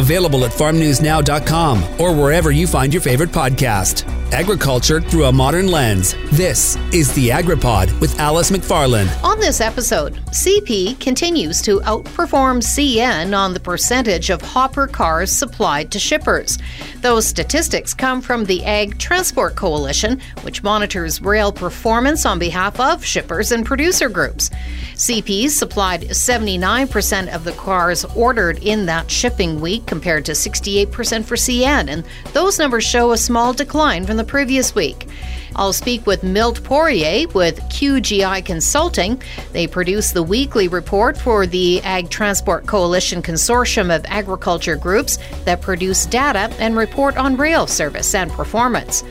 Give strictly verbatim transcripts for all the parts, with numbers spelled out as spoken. Available at farm news now dot com or wherever you find your favorite podcast. Agriculture through a modern lens. This is the AgriPod with Alice McFarlane. On this episode, C P continues to outperform C N on the percentage of hopper cars supplied to shippers. Those statistics come from the Ag Transport Coalition, which monitors rail performance on behalf of shippers and producer groups. C P supplied seventy-nine percent of the cars ordered in that shipping week compared to sixty-eight percent for C N, and those numbers show a small decline from the previous week. I'll speak with Milt Poirier with Q G I Consulting. They produce the weekly report for the Ag Transport Coalition Consortium of Agriculture Groups that produce data and report on rail service and performance.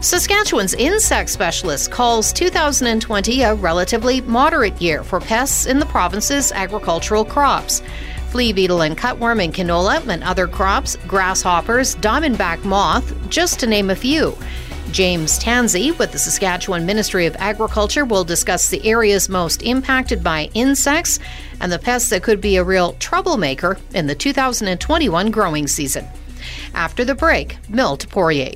Saskatchewan's insect specialist calls two thousand twenty a relatively moderate year for pests in the province's agricultural crops. Flea beetle and cutworm in canola and other crops, grasshoppers, diamondback moth, just to name a few. James Tansey with the Saskatchewan Ministry of Agriculture will discuss the areas most impacted by insects and the pests that could be a real troublemaker in the two thousand twenty-one growing season. After the break, Milt Poirier.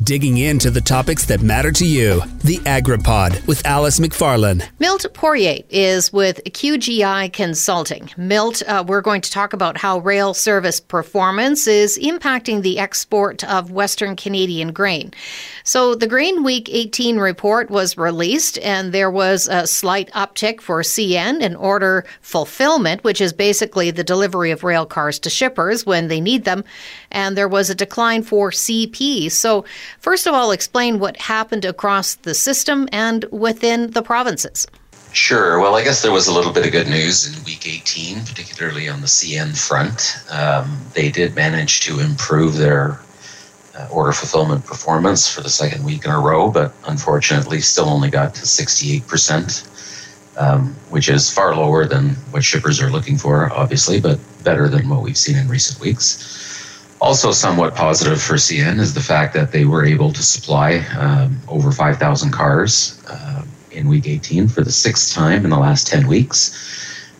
Digging into the topics that matter to you. The AgriPod with Alice McFarlane. Milt Poirier is with Q G I Consulting. Milt, uh, we're going to talk about how rail service performance is impacting the export of Western Canadian grain. So the Grain Week eighteen report was released, and there was a slight uptick for C N in order fulfillment, which is basically the delivery of rail cars to shippers when they need them, and there was a decline for C P. So first of all, explain what happened across the system and within the provinces. Sure. Well, I guess there was a little bit of good news in week eighteen, particularly on the C N front. Um, they did manage to improve their uh, order fulfillment performance for the second week in a row, but unfortunately still only got to sixty-eight percent, um, which is far lower than what shippers are looking for, obviously, but better than what we've seen in recent weeks. Also somewhat positive for C N is the fact that they were able to supply um, over five thousand cars uh, in week eighteen for the sixth time in the last ten weeks.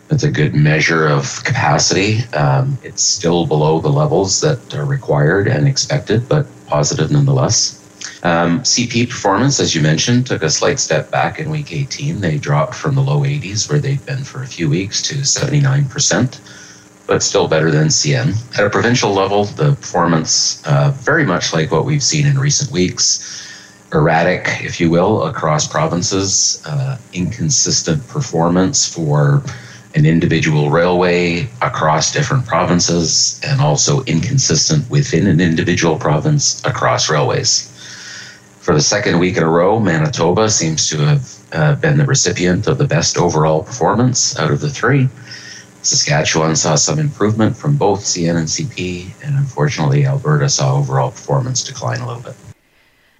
That's a good measure of capacity. Um, it's still below the levels that are required and expected, but positive nonetheless. Um, C P performance, as you mentioned, took a slight step back in week eighteen. They dropped from the low eighties where they've been for a few weeks to seventy-nine percent. But still better than C N. At a provincial level, the performance, uh, very much like what we've seen in recent weeks, erratic, if you will, across provinces, uh, inconsistent performance for an individual railway across different provinces, and also inconsistent within an individual province across railways. For the second week in a row, Manitoba seems to have uh, been the recipient of the best overall performance out of the three. Saskatchewan saw some improvement from both C N and C P, and unfortunately Alberta saw overall performance decline a little bit.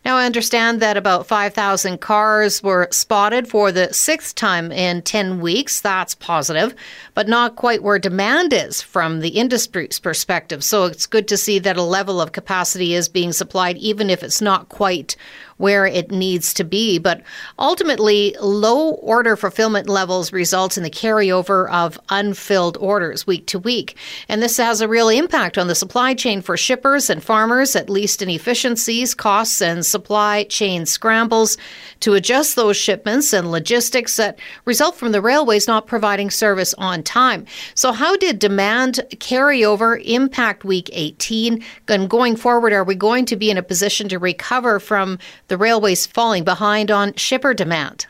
Now I understand that about five thousand cars were spotted for the sixth time in ten weeks. That's positive, but not quite where demand is from the industry's perspective. So it's good to see that a level of capacity is being supplied, even if it's not quite where it needs to be. But ultimately, low order fulfillment levels results in the carryover of unfilled orders week to week. And this has a real impact on the supply chain for shippers and farmers, at least in efficiencies, costs, and supply chain scrambles to adjust those shipments and logistics that result from the railways not providing service on time. So how did demand carryover impact week eighteen? And going forward, are we going to be in a position to recover from the railways falling behind on shipper demand?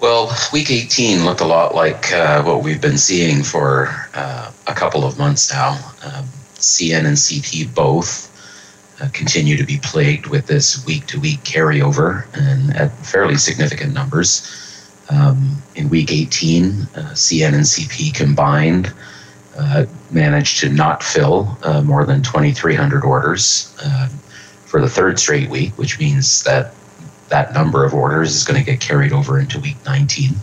Well, week eighteen looked a lot like uh, what we've been seeing for uh, a couple of months now. Um, C N and C P both uh, continue to be plagued with this week-to-week carryover, and at fairly significant numbers. Um, in week eighteen, uh, C N and C P combined uh, managed to not fill uh, more than twenty-three hundred orders uh, for the third straight week, which means that that number of orders is going to get carried over into week nineteen.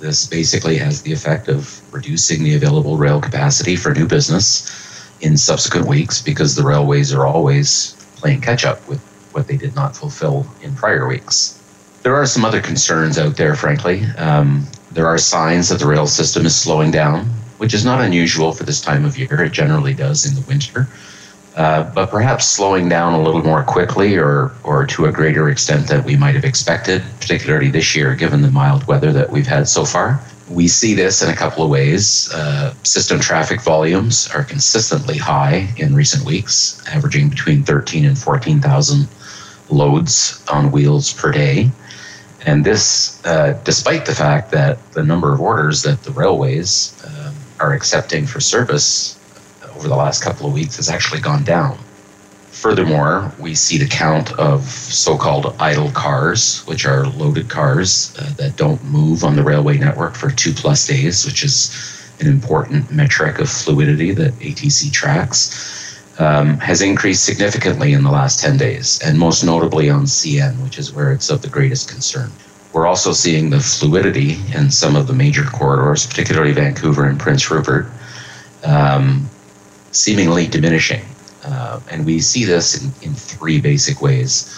This basically has the effect of reducing the available rail capacity for new business in subsequent weeks because the railways are always playing catch up with what they did not fulfill in prior weeks. There are some other concerns out there, frankly. Um, there are signs that the rail system is slowing down, which is not unusual for this time of year. It generally does in the winter. Uh, but perhaps slowing down a little more quickly or or to a greater extent that we might have expected, particularly this year, given the mild weather that we've had so far. We see this in a couple of ways. Uh, system traffic volumes are consistently high in recent weeks, averaging between thirteen and fourteen thousand loads on wheels per day. And this, uh, despite the fact that the number of orders that the railways uh, are accepting for service over the last couple of weeks has actually gone down. Furthermore, we see the count of so-called idle cars, which are loaded cars uh, that don't move on the railway network for two plus days, which is an important metric of fluidity that A T C tracks, um, has increased significantly in the last ten days, and most notably on C N, which is where it's of the greatest concern. We're also seeing the fluidity in some of the major corridors, particularly Vancouver and Prince Rupert, um, seemingly diminishing. Uh, and we see this in, in three basic ways.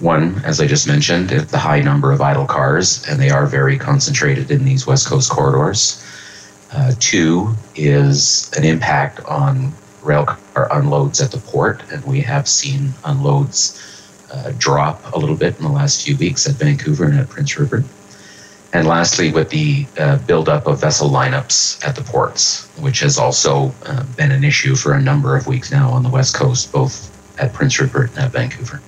One, as I just mentioned, the high number of idle cars, and they are very concentrated in these West Coast corridors. Uh, two is an impact on rail car unloads at the port, and we have seen unloads uh, drop a little bit in the last few weeks at Vancouver and at Prince Rupert. And lastly, with the uh, buildup of vessel lineups at the ports, which has also uh, been an issue for a number of weeks now on the West Coast, both at Prince Rupert and at Vancouver.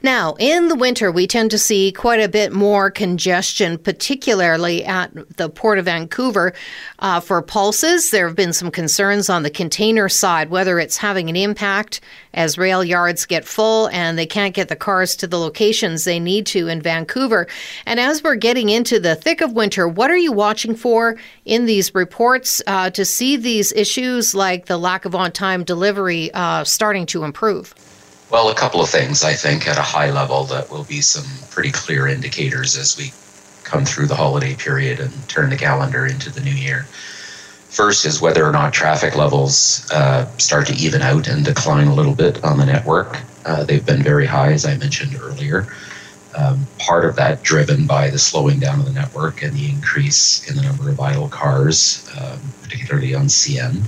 Now, in the winter, we tend to see quite a bit more congestion, particularly at the Port of Vancouver. Uh, for pulses, there have been some concerns on the container side, whether it's having an impact as rail yards get full and they can't get the cars to the locations they need to in Vancouver. And as we're getting into the thick of winter, what are you watching for in these reports uh, to see these issues like the lack of on-time delivery uh, starting to improve? Well, a couple of things, I think, at a high level that will be some pretty clear indicators as we come through the holiday period and turn the calendar into the new year. First is whether or not traffic levels uh, start to even out and decline a little bit on the network. Uh, they've been very high, as I mentioned earlier. Um, part of that driven by the slowing down of the network and the increase in the number of idle cars, um, particularly on C N.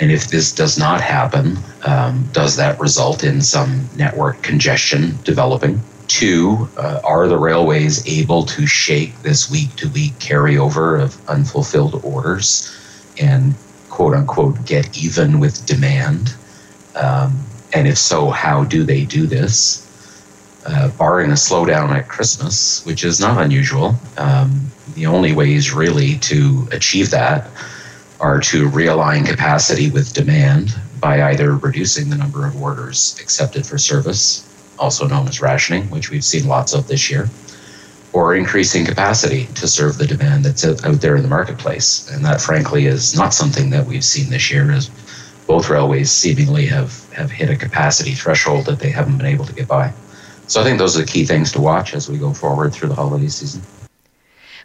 And if this does not happen, um, does that result in some network congestion developing? Two, uh, are the railways able to shake this week-to-week carryover of unfulfilled orders and, quote-unquote, get even with demand? Um, and if so, how do they do this? Uh, barring a slowdown at Christmas, which is not unusual, um, the only ways really to achieve that are to realign capacity with demand by either reducing the number of orders accepted for service, also known as rationing, which we've seen lots of this year, or increasing capacity to serve the demand that's out there in the marketplace. And that, frankly, is not something that we've seen this year, as both railways seemingly have, have hit a capacity threshold that they haven't been able to get by. So I think those are the key things to watch as we go forward through the holiday season.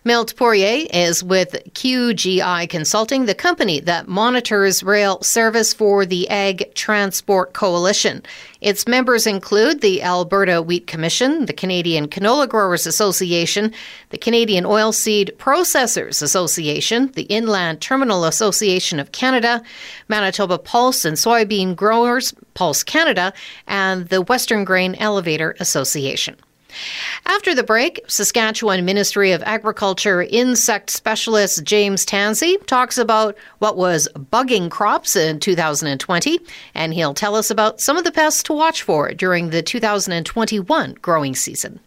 Milt Poirier is with Q G I Consulting, the company that monitors rail service for the Ag Transport Coalition. Its members include the Alberta Wheat Commission, the Canadian Canola Growers Association, the Canadian Oilseed Processors Association, the Inland Terminal Association of Canada, Manitoba Pulse and Soybean Growers, Pulse Canada, and the Western Grain Elevator Association. After the break, Saskatchewan Ministry of Agriculture insect specialist James Tansey talks about what was bugging crops in two thousand twenty, and he'll tell us about some of the pests to watch for during the two thousand twenty-one growing season.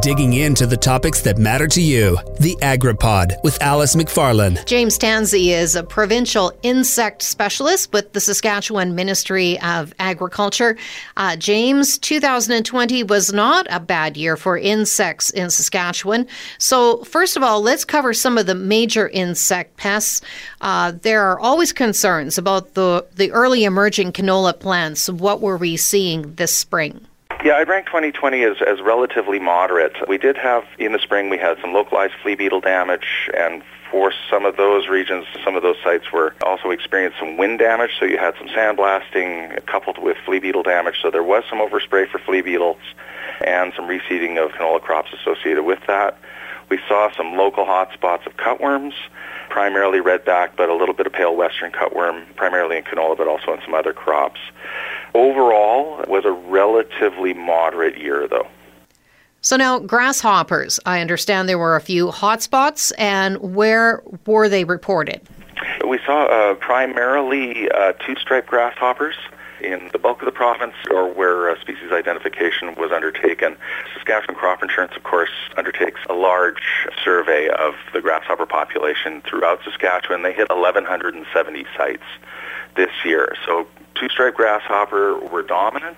Digging into the topics that matter to you. The AgriPod with Alice McFarlane. James Tansey is a provincial insect specialist with the Saskatchewan Ministry of Agriculture. Uh, James, two thousand twenty was not a bad year for insects in Saskatchewan. So first of all, let's cover some of the major insect pests. Uh, there are always concerns about the, the early emerging canola plants. What were we seeing this spring? Yeah, I'd rank twenty twenty as, as relatively moderate. We did have, in the spring, we had some localized flea beetle damage, and for some of those regions, some of those sites were also experienced some wind damage, so you had some sandblasting coupled with flea beetle damage, so there was some overspray for flea beetles and some reseeding of canola crops associated with that. We saw some local hotspots of cutworms, primarily redback, but a little bit of pale western cutworm, primarily in canola, but also in some other crops. Overall, it was a relatively moderate year, though. So now, grasshoppers, I understand there were a few hotspots, and where were they reported? We saw uh, primarily uh, two-striped grasshoppers in the bulk of the province, or where uh, species identification was undertaken. Saskatchewan Crop Insurance, of course, undertakes a large survey of the grasshopper population throughout Saskatchewan. They hit eleven seventy sites this year. So two-striped grasshopper were dominant.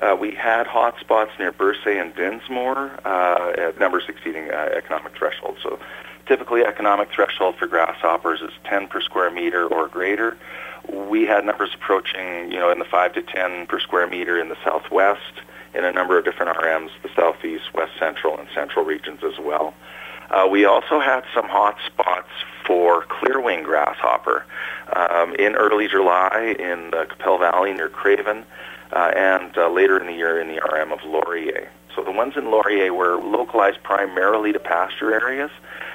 Uh, we had hot spots near Bursay and Dinsmore uh, at numbers exceeding uh, economic thresholds. So typically economic threshold for grasshoppers is ten per square meter or greater. We had numbers approaching, you know, in the five to ten per square meter in the southwest, in a number of different R Ms, the southeast, west central, and central regions as well. Uh, we also had some hot spots for clearwing grasshopper um, in early July in the Qu'Appelle Valley near Craven, uh, and uh, later in the year in the R M of Laurier. So the ones in Laurier were localized primarily to pasture areas,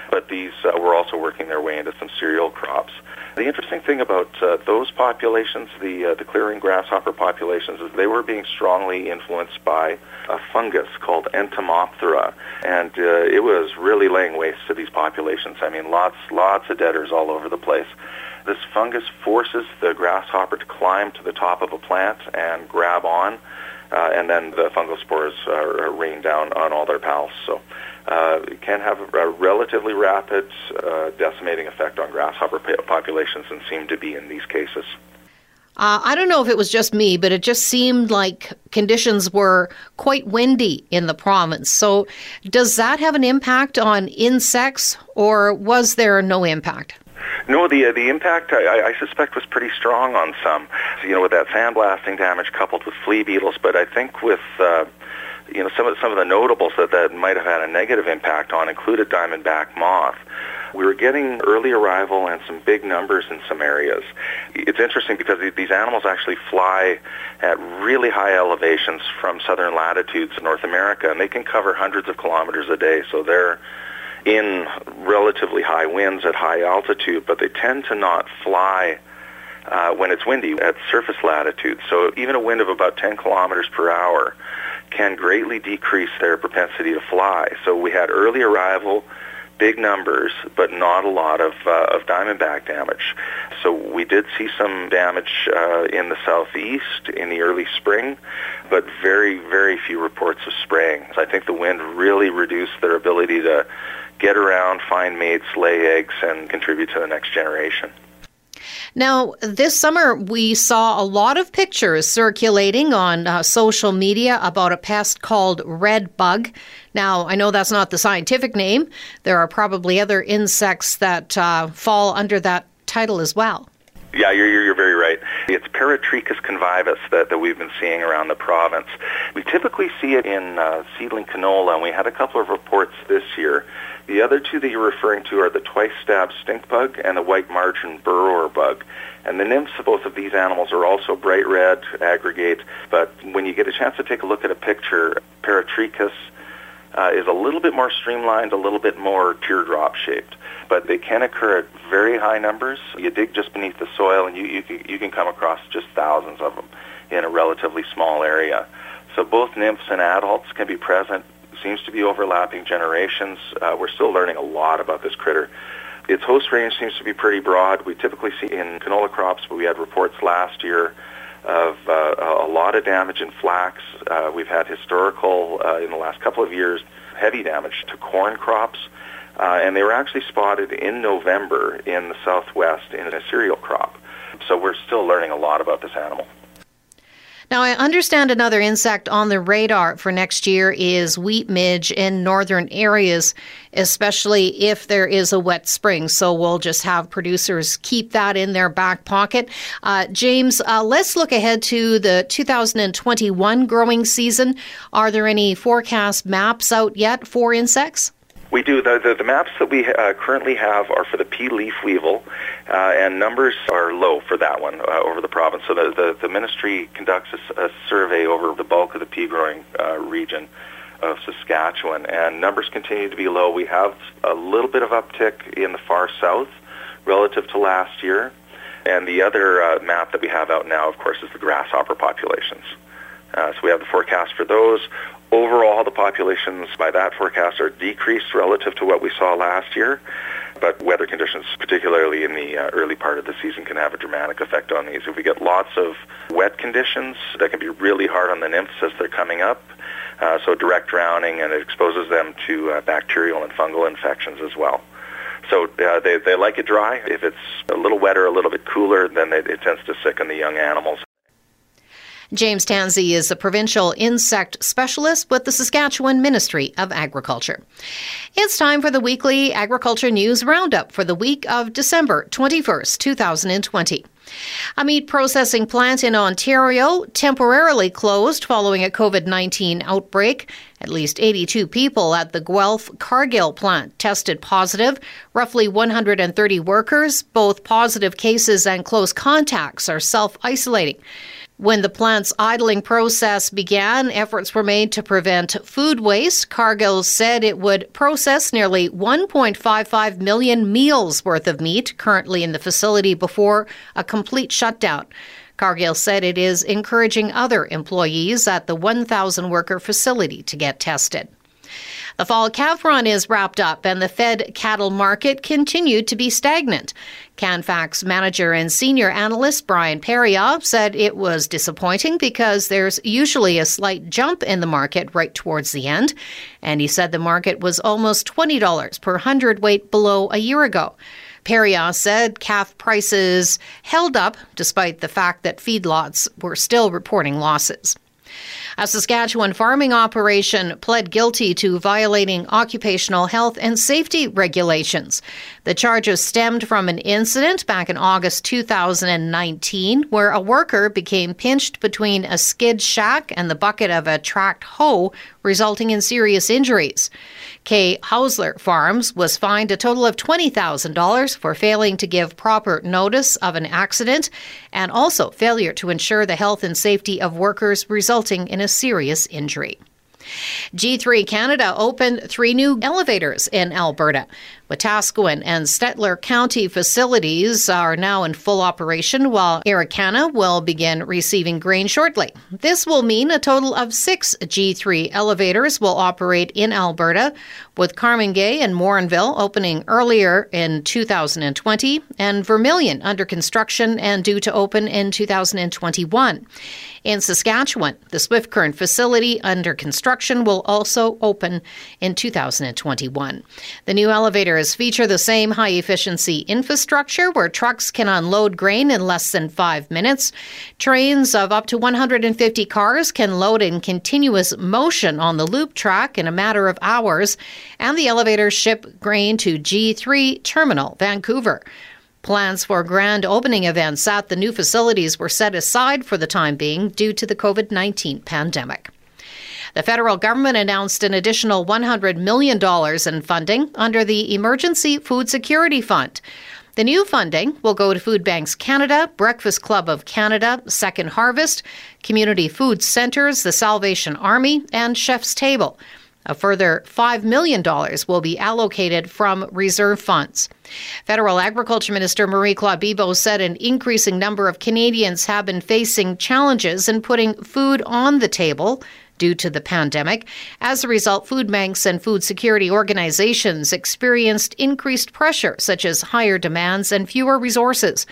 but these uh, were also working their way into some cereal crops. The interesting thing about uh, those populations, the uh, the clearing grasshopper populations, is they were being strongly influenced by a fungus called Entomophthora, and uh, it was really laying waste to these populations. I mean, lots, lots of deaders all over the place. This fungus forces the grasshopper to climb to the top of a plant and grab on, uh, and then the fungal spores uh, rain down on all their pals. So Uh, it can have a, a relatively rapid uh, decimating effect on grasshopper populations, and seem to be in these cases. Uh, I don't know if it was just me, but it just seemed like conditions were quite windy in the province. So does that have an impact on insects, or was there no impact? No, the uh, the impact, I, I suspect, was pretty strong on some, you know, with that sandblasting damage coupled with flea beetles. But I think with... Uh, You know, some of, some of the notables that, that might have had a negative impact on included diamondback moth. We were getting early arrival and some big numbers in some areas. It's interesting because these animals actually fly at really high elevations from southern latitudes in North America, and they can cover hundreds of kilometers a day. So they're in relatively high winds at high altitude, but they tend to not fly uh, when it's windy at surface latitude. So even a wind of about ten kilometers per hour can greatly decrease their propensity to fly. So we had early arrival, big numbers, but not a lot of uh, of diamondback damage. So we did see some damage uh, in the southeast in the early spring, but very, very few reports of spraying. So I think the wind really reduced their ability to get around, find mates, lay eggs, and contribute to the next generation. Now, this summer, we saw a lot of pictures circulating on uh, social media about a pest called red bug. Now, I know that's not the scientific name. There are probably other insects that uh, fall under that title as well. Yeah, you're, you're, you're very right. It's Paratricus convivus that, that we've been seeing around the province. We typically see it in uh, seedling canola, and we had a couple of reports this year. The other two that you're referring to are the twice-stabbed stink bug and the white margin burrower bug. And the nymphs of both of these animals are also bright red, aggregate, but when you get a chance to take a look at a picture, Paratrechus uh, is a little bit more streamlined, a little bit more teardrop-shaped. But they can occur at very high numbers. You dig just beneath the soil, and you, you, can, you can come across just thousands of them in a relatively small area. So both nymphs and adults can be present. Seems to be overlapping generations. Uh, we're still learning a lot about this critter. Its host range seems to be pretty broad. We typically see in canola crops, but we had reports last year of uh, a lot of damage in flax. Uh, we've had historical, uh, in the last couple of years, heavy damage to corn crops. Uh, and they were actually spotted in November in the southwest in a cereal crop. So we're still learning a lot about this animal. Now, I understand another insect on the radar for next year is wheat midge in northern areas, especially if there is a wet spring. So we'll just have producers keep that in their back pocket. Uh, James, uh, let's look ahead to the two thousand twenty-one growing season. Are there any forecast maps out yet for insects? We do. The, the, the maps that we uh, currently have are for the pea leaf weevil, uh, and numbers are low for that one uh, over the province. So the, the, the ministry conducts a, a survey over the bulk of the pea growing uh, region of Saskatchewan, and numbers continue to be low. We have a little bit of uptick in the far south relative to last year. And the other uh, map that we have out now, of course, is the grasshopper populations. Uh, so we have the forecast for those. Overall, the populations by that forecast are decreased relative to what we saw last year, but weather conditions, particularly in the uh, early part of the season, can have a dramatic effect on these. If we get lots of wet conditions, that can be really hard on the nymphs as they're coming up, uh, so direct drowning, and it exposes them to uh, bacterial and fungal infections as well. So uh, they, they like it dry. If it's a little wetter, a little bit cooler, then it, it tends to sicken the young animals. James Tansey is a provincial insect specialist with the Saskatchewan Ministry of Agriculture. It's time for the weekly agriculture news roundup for the week of December twenty-first, two thousand twenty. A meat processing plant in Ontario temporarily closed following a COVID nineteen outbreak. At least eighty-two people at the Guelph Cargill plant tested positive. Roughly one hundred thirty workers, both positive cases and close contacts, are self-isolating. When the plant's idling process began, efforts were made to prevent food waste. Cargill said it would process nearly one point five five million meals worth of meat currently in the facility before a complete shutdown. Cargill said it is encouraging other employees at the one thousand worker facility to get tested. The fall calf run is wrapped up and the fed cattle market continued to be stagnant. CanFax manager and senior analyst Brian Peria said it was disappointing because there's usually a slight jump in the market right towards the end. And he said the market was almost twenty dollars per hundredweight below a year ago. Peria said calf prices held up despite the fact that feedlots were still reporting losses. A Saskatchewan farming operation pled guilty to violating occupational health and safety regulations. The charges stemmed from an incident back in August two thousand nineteen where a worker became pinched between a skid shack and the bucket of a tracked hoe, resulting in serious injuries. K. Hausler Farms was fined a total of twenty thousand dollars for failing to give proper notice of an accident and also failure to ensure the health and safety of workers, resulting in a serious injury. G three Canada opened three new elevators in Alberta. Wetaskiwin and Stettler County facilities are now in full operation, while Ericana will begin receiving grain shortly. This will mean a total of six G three elevators will operate in Alberta, with Carmingay and Morinville opening earlier in two thousand twenty and Vermilion under construction and due to open in two thousand twenty-one. In Saskatchewan, the Swiftcurrent facility under construction will also open in two thousand twenty-one. The new elevators feature the same high-efficiency infrastructure where trucks can unload grain in less than five minutes. Trains of up to one hundred fifty cars can load in continuous motion on the loop track in a matter of hours, and the elevators ship grain to G three Terminal, Vancouver. Plans for grand opening events at the new facilities were set aside for the time being due to the COVID nineteen pandemic. The federal government announced an additional one hundred million dollars in funding under the Emergency Food Security Fund. The new funding will go to Food Banks Canada, Breakfast Club of Canada, Second Harvest, Community Food Centres, the Salvation Army, and Chef's Table. A further five million dollars will be allocated from reserve funds. Federal Agriculture Minister Marie-Claude Bibeau said an increasing number of Canadians have been facing challenges in putting food on the table due to the pandemic. As a result, food banks and food security organizations experienced increased pressure, such as higher demands and fewer resources.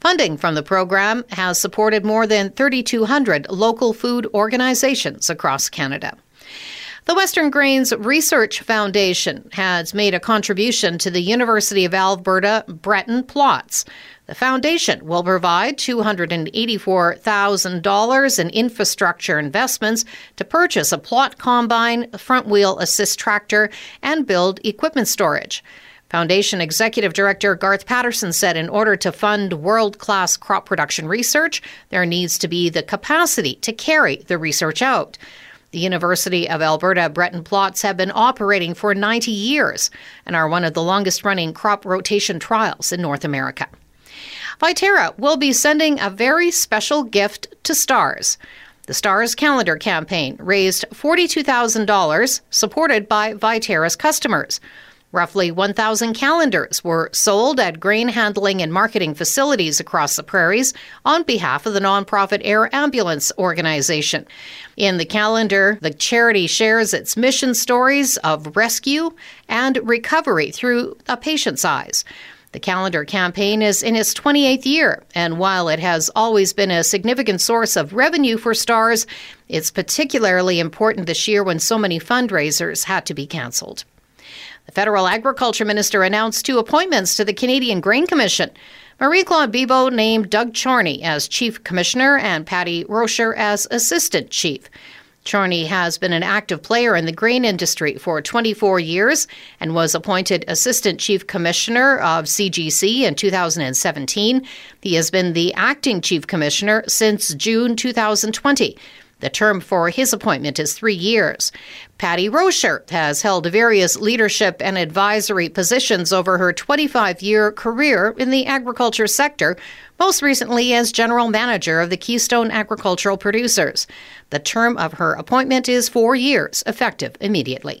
Funding from the program has supported more than three thousand two hundred local food organizations across Canada. The Western Grains Research Foundation has made a contribution to the University of Alberta Breton Plots. The foundation will provide two hundred eighty-four thousand dollars in infrastructure investments to purchase a plot combine, front-wheel assist tractor, and build equipment storage. Foundation Executive Director Garth Patterson said in order to fund world-class crop production research, there needs to be the capacity to carry the research out. The University of Alberta Breton Plots have been operating for ninety years and are one of the longest-running crop rotation trials in North America. Viterra will be sending a very special gift to STARS. The STARS calendar campaign raised forty-two thousand dollars, supported by Viterra's customers. Roughly one thousand calendars were sold at grain handling and marketing facilities across the prairies on behalf of the nonprofit Air Ambulance Organization. In the calendar, the charity shares its mission stories of rescue and recovery through a patient's eyes. The calendar campaign is in its twenty-eighth year, and while it has always been a significant source of revenue for STARS, it's particularly important this year when so many fundraisers had to be cancelled. The federal agriculture minister announced two appointments to the Canadian Grain Commission. Marie-Claude Bibeau named Doug Charney as chief commissioner and Patty Rocher as assistant chief. Charney has been an active player in the grain industry for twenty-four years and was appointed Assistant Chief Commissioner of C G C in two thousand seventeen. He has been the Acting Chief Commissioner since June two thousand twenty. The term for his appointment is three years. Patty Rocher has held various leadership and advisory positions over her twenty-five-year career in the agriculture sector, most recently as general manager of the Keystone Agricultural Producers. The term of her appointment is four years, effective immediately.